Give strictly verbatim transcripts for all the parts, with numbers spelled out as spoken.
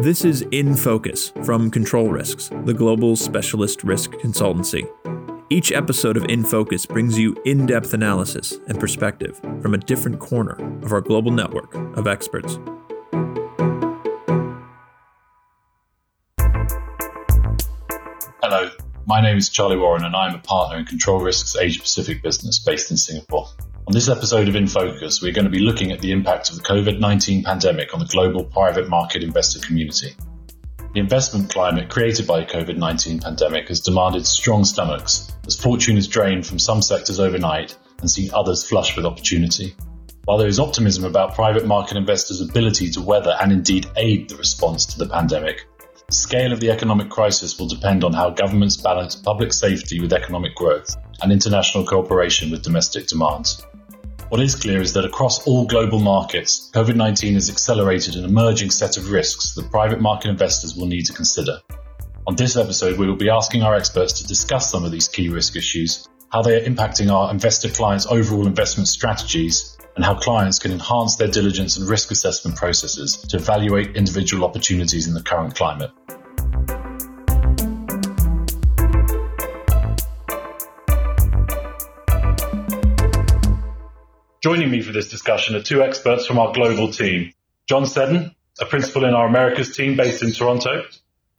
This is In Focus from Control Risks, the global specialist risk consultancy. Each episode of In Focus brings you in-depth analysis and perspective from a different corner of our global network of experts. Hello, my name is Charlie Warren and I'm a partner in Control Risks Asia Pacific business based in Singapore. On this episode of In Focus, we're going to be looking at the impact of the covid nineteen pandemic on the global private market investor community. The investment climate created by the covid nineteen pandemic has demanded strong stomachs, as fortune is drained from some sectors overnight and seen others flush with opportunity. While there is optimism about private market investors' ability to weather and indeed aid the response to the pandemic, the scale of the economic crisis will depend on how governments balance public safety with economic growth and international cooperation with domestic demands. What is clear is that across all global markets, covid nineteen has accelerated an emerging set of risks that private market investors will need to consider. On this episode, we will be asking our experts to discuss some of these key risk issues, how they are impacting our investor clients' overall investment strategies, and how clients can enhance their diligence and risk assessment processes to evaluate individual opportunities in the current climate. Joining me for this discussion are two experts from our global team. John Seddon, a principal in our Americas team based in Toronto.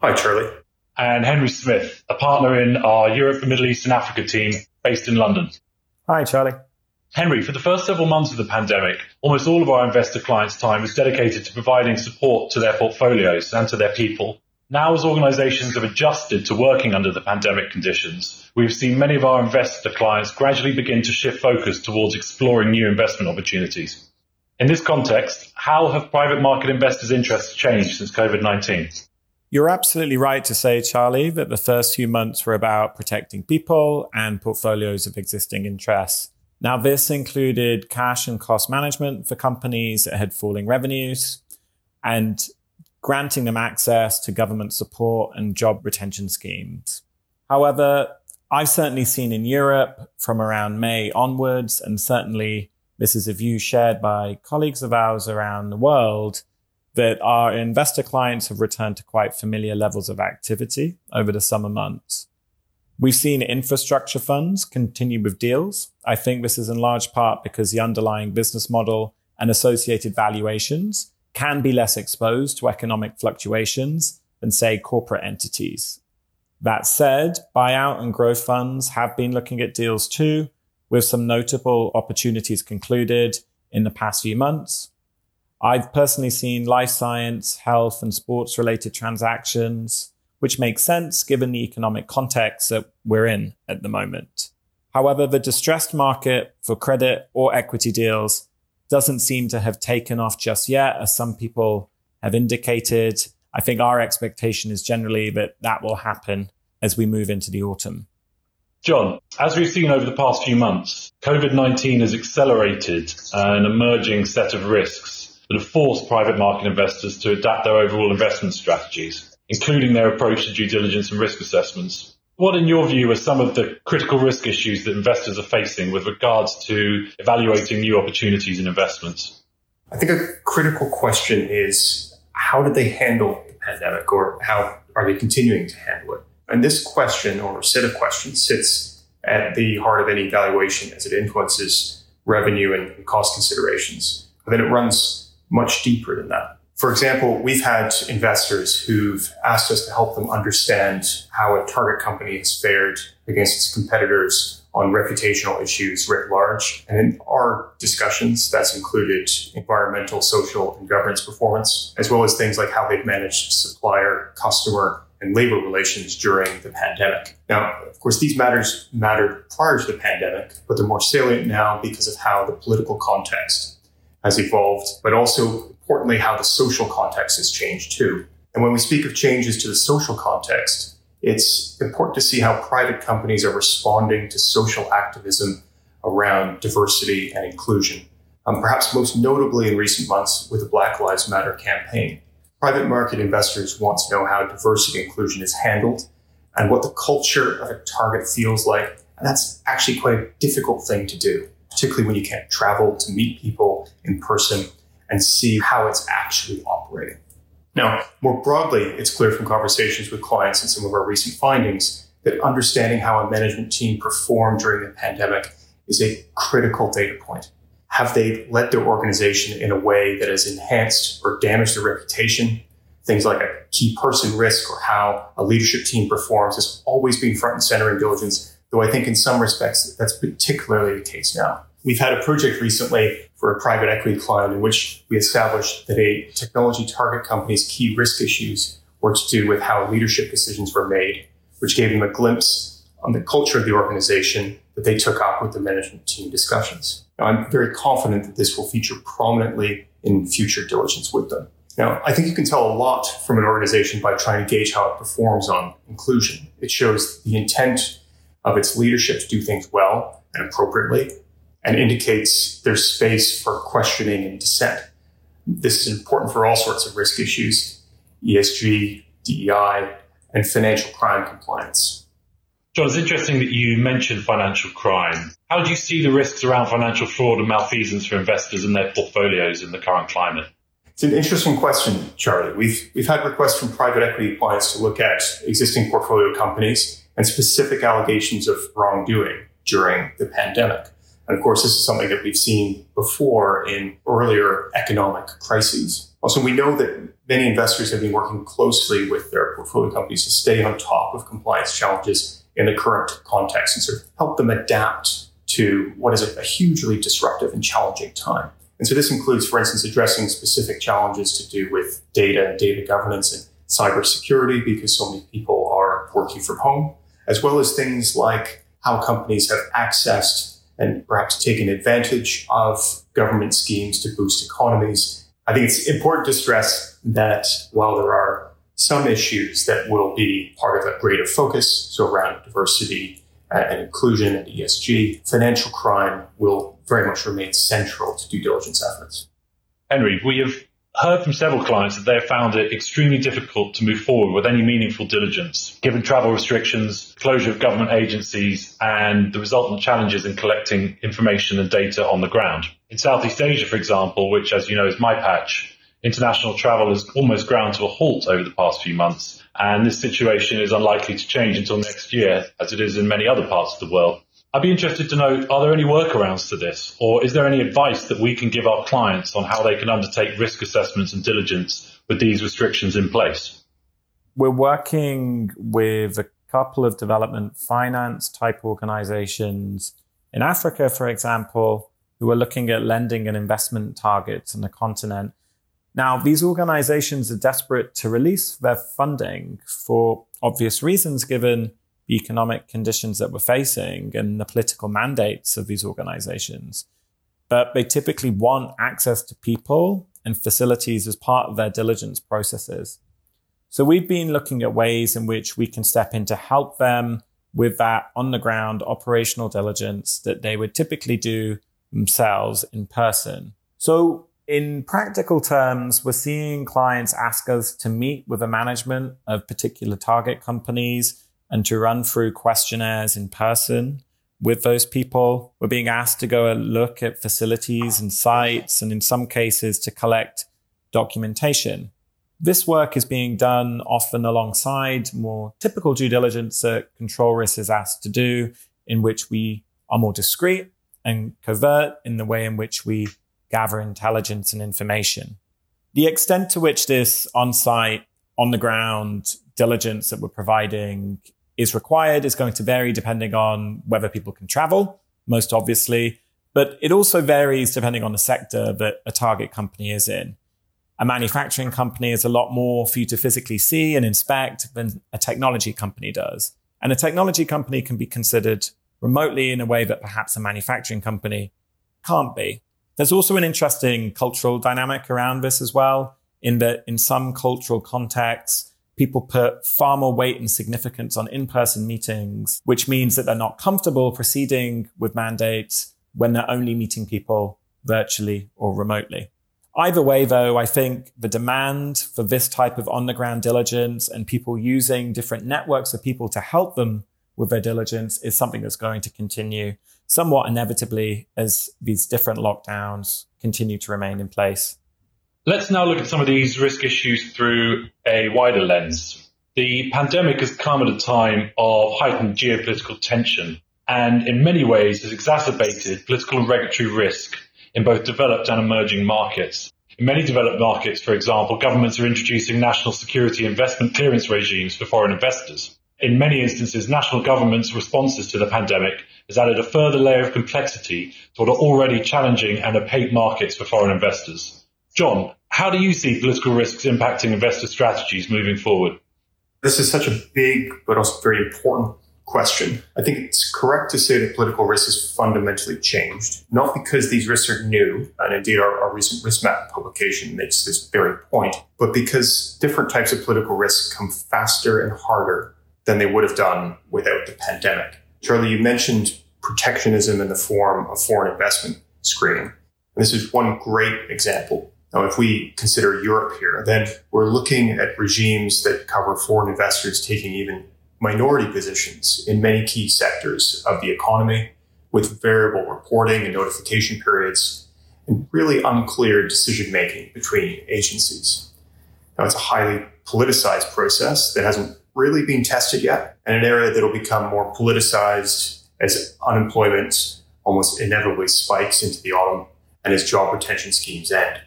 Hi, Charlie. And Henry Smith, a partner in our Europe, Middle East and Africa team based in London. Hi, Charlie. Henry, for the first several months of the pandemic, almost all of our investor clients' time was dedicated to providing support to their portfolios and to their people. Now, as organizations have adjusted to working under the pandemic conditions, we've seen many of our investor clients gradually begin to shift focus towards exploring new investment opportunities. In this context, how have private market investors' interests changed since covid nineteen? You're absolutely right to say, Charlie, that the first few months were about protecting people and portfolios of existing interests. Now, this included cash and cost management for companies that had falling revenues and granting them access to government support and job retention schemes. However, I've certainly seen in Europe from around May onwards, and certainly this is a view shared by colleagues of ours around the world, that our investor clients have returned to quite familiar levels of activity over the summer months. We've seen infrastructure funds continue with deals. I think this is in large part because the underlying business model and associated valuations can be less exposed to economic fluctuations than, say, corporate entities. That said, buyout and growth funds have been looking at deals too, with some notable opportunities concluded in the past few months. I've personally seen life science, health and sports related transactions, which makes sense given the economic context that we're in at the moment. However, the distressed market for credit or equity deals doesn't seem to have taken off just yet, as some people have indicated. I think our expectation is generally that that will happen as we move into the autumn. John, as we've seen over the past few months, covid nineteen has accelerated an emerging set of risks that have forced private market investors to adapt their overall investment strategies, including their approach to due diligence and risk assessments. What, in your view, are some of the critical risk issues that investors are facing with regards to evaluating new opportunities in investments? I think a critical question is, how did they handle the pandemic, or how are they continuing to handle it? And this question, or set of questions, sits at the heart of any valuation as it influences revenue and cost considerations. But then it runs much deeper than that. For example, we've had investors who've asked us to help them understand how a target company has fared against its competitors on reputational issues writ large. And in our discussions, that's included environmental, social, and governance performance, as well as things like how they've managed supplier, customer, and labor relations during the pandemic. Now, of course, these matters mattered prior to the pandemic, but they're more salient now because of how the political context has evolved, but also importantly, how the social context has changed too. And when we speak of changes to the social context, it's important to see how private companies are responding to social activism around diversity and inclusion, um, perhaps most notably in recent months with the Black Lives Matter campaign. Private market investors want to know how diversity and inclusion is handled and what the culture of a target feels like. And that's actually quite a difficult thing to do, particularly when you can't travel to meet people in person and see how it's actually operating. Now, more broadly, it's clear from conversations with clients and some of our recent findings that understanding how a management team performed during the pandemic is a critical data point. Have they led their organization in a way that has enhanced or damaged their reputation? Things like a key person risk or how a leadership team performs has always been front and center in diligence, though I think in some respects that's particularly the case now. We've had a project recently for a private equity client in which we established that a technology target company's key risk issues were to do with how leadership decisions were made, which gave them a glimpse on the culture of the organization that they took up with the management team discussions. Now, I'm very confident that this will feature prominently in future diligence with them. Now, I think you can tell a lot from an organization by trying to gauge how it performs on inclusion. It shows the intent of its leadership to do things well and appropriately, and indicates there's space for questioning and dissent. This is important for all sorts of risk issues, E S G, D E I, and financial crime compliance. John, it's interesting that you mentioned financial crime. How do you see the risks around financial fraud and malfeasance for investors and their portfolios in the current climate? It's an interesting question, Charlie. We've, we've had requests from private equity clients to look at existing portfolio companies and specific allegations of wrongdoing during the pandemic. And of course, this is something that we've seen before in earlier economic crises. Also, we know that many investors have been working closely with their portfolio companies to stay on top of compliance challenges in the current context and sort of help them adapt to what is a hugely disruptive and challenging time. And so this includes, for instance, addressing specific challenges to do with data and data governance and cybersecurity, because so many people are working from home, as well as things like how companies have accessed and perhaps taking advantage of government schemes to boost economies. I think it's important to stress that while there are some issues that will be part of a greater focus, so around diversity and inclusion and E S G, financial crime will very much remain central to due diligence efforts. Henry, we have heard from several clients that they have found it extremely difficult to move forward with any meaningful diligence, given travel restrictions, closure of government agencies, and the resultant challenges in collecting information and data on the ground. In Southeast Asia, for example, which, as you know, is my patch, international travel has almost ground to a halt over the past few months, and this situation is unlikely to change until next year, as it is in many other parts of the world. I'd be interested to know, are there any workarounds to this, or is there any advice that we can give our clients on how they can undertake risk assessments and diligence with these restrictions in place? We're working with a couple of development finance type organizations in Africa, for example, who are looking at lending and investment targets in the continent. Now, these organizations are desperate to release their funding for obvious reasons, given economic conditions that we're facing and the political mandates of these organizations. But they typically want access to people and facilities as part of their diligence processes. So we've been looking at ways in which we can step in to help them with that on-the-ground operational diligence that they would typically do themselves in person. So in practical terms, we're seeing clients ask us to meet with the management of particular target companies and to run through questionnaires in person with those people. We're being asked to go and look at facilities and sites, and in some cases to collect documentation. This work is being done often alongside more typical due diligence that Control Risks is asked to do, in which we are more discreet and covert in the way in which we gather intelligence and information. The extent to which this on-site, on-the-ground diligence that we're providing is required is going to vary depending on whether people can travel, most obviously, but it also varies depending on the sector that a target company is in. A manufacturing company is a lot more for you to physically see and inspect than a technology company does. And a technology company can be considered remotely in a way that perhaps a manufacturing company can't be. There's also an interesting cultural dynamic around this as well, in that in some cultural contexts, people put far more weight and significance on in-person meetings, which means that they're not comfortable proceeding with mandates when they're only meeting people virtually or remotely. Either way, though, I think the demand for this type of on-the-ground diligence and people using different networks of people to help them with their diligence is something that's going to continue somewhat inevitably as these different lockdowns continue to remain in place. Let's now look at some of these risk issues through a wider lens. The pandemic has come at a time of heightened geopolitical tension and in many ways has exacerbated political and regulatory risk in both developed and emerging markets. In many developed markets, for example, governments are introducing national security investment clearance regimes for foreign investors. In many instances, national governments' responses to the pandemic has added a further layer of complexity to what are already challenging and opaque markets for foreign investors. John, how do you see political risks impacting investor strategies moving forward? This is such a big but also very important question. I think it's correct to say that political risk has fundamentally changed, not because these risks are new, and indeed our, our recent risk map publication makes this very point, but because different types of political risks come faster and harder than they would have done without the pandemic. Charlie, you mentioned protectionism in the form of foreign investment screening. This is one great example. Now, if we consider Europe here, then we're looking at regimes that cover foreign investors taking even minority positions in many key sectors of the economy with variable reporting and notification periods and really unclear decision-making between agencies. Now, it's a highly politicized process that hasn't really been tested yet, and an area that will become more politicized as unemployment almost inevitably spikes into the autumn and as job retention schemes end.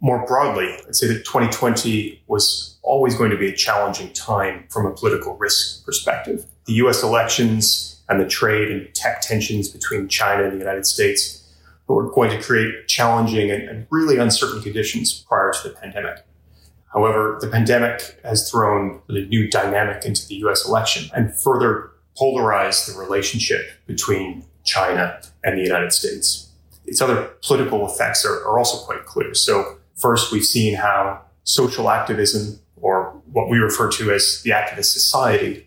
More broadly, I'd say that twenty twenty was always going to be a challenging time from a political risk perspective. The U S elections and the trade and tech tensions between China and the United States were going to create challenging and really uncertain conditions prior to the pandemic. However, the pandemic has thrown a new dynamic into the U S election and further polarized the relationship between China and the United States. Its other political effects are, are also quite clear. So first, we've seen how social activism, or what we refer to as the activist society,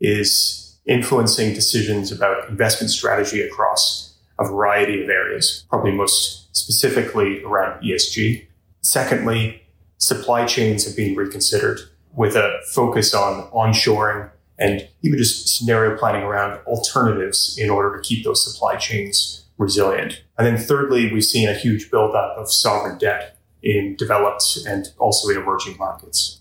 is influencing decisions about investment strategy across a variety of areas, probably most specifically around E S G. Secondly, supply chains have been reconsidered with a focus on onshoring and even just scenario planning around alternatives in order to keep those supply chains resilient. And then thirdly, we've seen a huge buildup of sovereign debt in developed and also in emerging markets.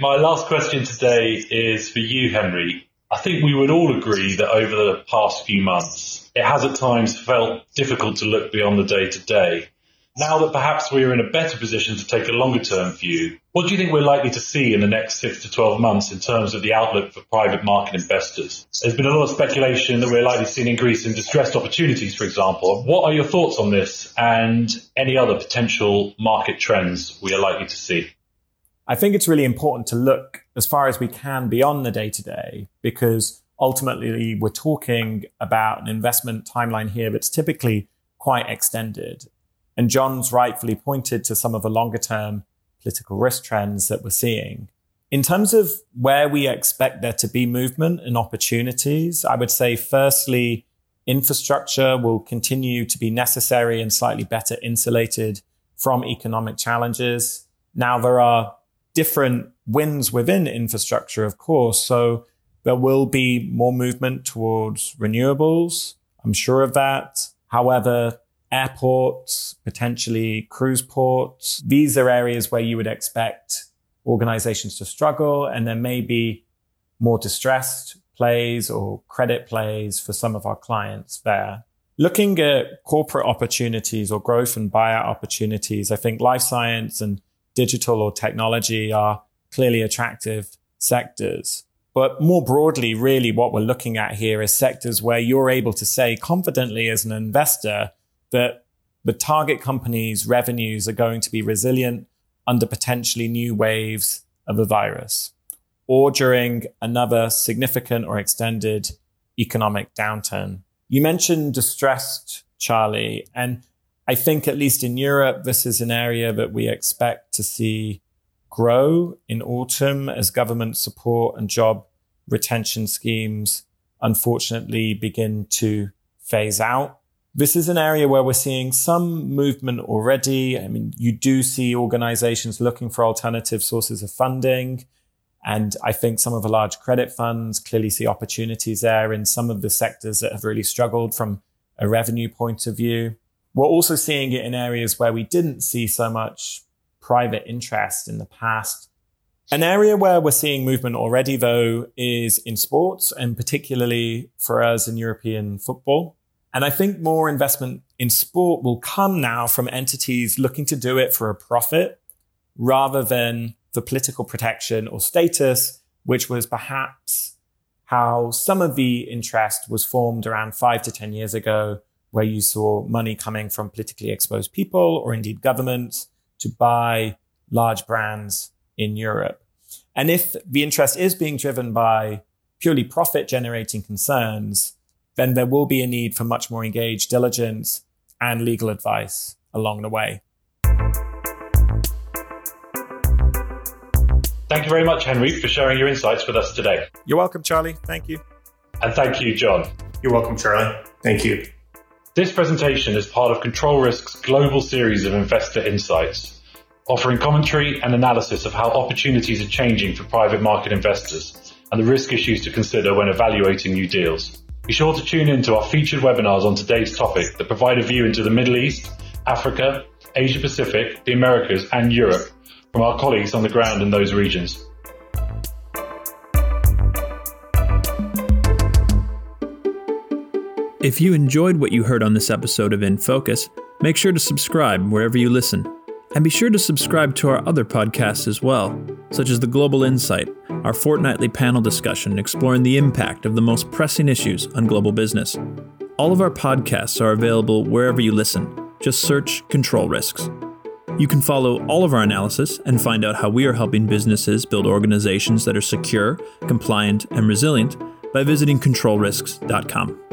My last question today is for you, Henry. I think we would all agree that over the past few months, it has at times felt difficult to look beyond the day-to-day. Now that perhaps we're in a better position to take a longer-term view, what do you think we're likely to see in the next six to twelve months in terms of the outlook for private market investors? There's been a lot of speculation that we're likely to see an increase in distressed opportunities, for example. What are your thoughts on this and any other potential market trends we are likely to see? I think it's really important to look as far as we can beyond the day-to-day, because ultimately we're talking about an investment timeline here that's typically quite extended. And John's rightfully pointed to some of the longer-term political risk trends that we're seeing. In terms of where we expect there to be movement and opportunities, I would say, firstly, infrastructure will continue to be necessary and slightly better insulated from economic challenges. Now, there are different winds within infrastructure, of course, so there will be more movement towards renewables. I'm sure of that. However, airports, potentially cruise ports. These are areas where you would expect organizations to struggle, and there may be more distressed plays or credit plays for some of our clients there. Looking at corporate opportunities or growth and buyout opportunities, I think life science and digital or technology are clearly attractive sectors. But more broadly, really what we're looking at here is sectors where you're able to say confidently as an investor that the target company's revenues are going to be resilient under potentially new waves of the virus or during another significant or extended economic downturn. You mentioned distressed, Charlie, and I think at least in Europe, this is an area that we expect to see grow in autumn as government support and job retention schemes unfortunately begin to phase out. This is an area where we're seeing some movement already. I mean, you do see organizations looking for alternative sources of funding. And I think some of the large credit funds clearly see opportunities there in some of the sectors that have really struggled from a revenue point of view. We're also seeing it in areas where we didn't see so much private interest in the past. An area where we're seeing movement already, though, is in sports, and particularly for us in European football. And I think more investment in sport will come now from entities looking to do it for a profit rather than for political protection or status, which was perhaps how some of the interest was formed around five to ten years ago, where you saw money coming from politically exposed people or indeed governments to buy large brands in Europe. And if the interest is being driven by purely profit-generating concerns, then there will be a need for much more engaged diligence and legal advice along the way. Thank you very much, Henry, for sharing your insights with us today. You're welcome, Charlie. Thank you. And thank you, John. You're welcome, Charlie. Thank you. This presentation is part of Control Risks' global series of investor insights, offering commentary and analysis of how opportunities are changing for private market investors and the risk issues to consider when evaluating new deals. Be sure to tune in to our featured webinars on today's topic that provide a view into the Middle East, Africa, Asia Pacific, the Americas, and Europe from our colleagues on the ground in those regions. If you enjoyed what you heard on this episode of In Focus, make sure to subscribe wherever you listen. And be sure to subscribe to our other podcasts as well, such as The Global Insight, our fortnightly panel discussion exploring the impact of the most pressing issues on global business. All of our podcasts are available wherever you listen. Just search Control Risks. You can follow all of our analysis and find out how we are helping businesses build organizations that are secure, compliant, and resilient by visiting control risks dot com.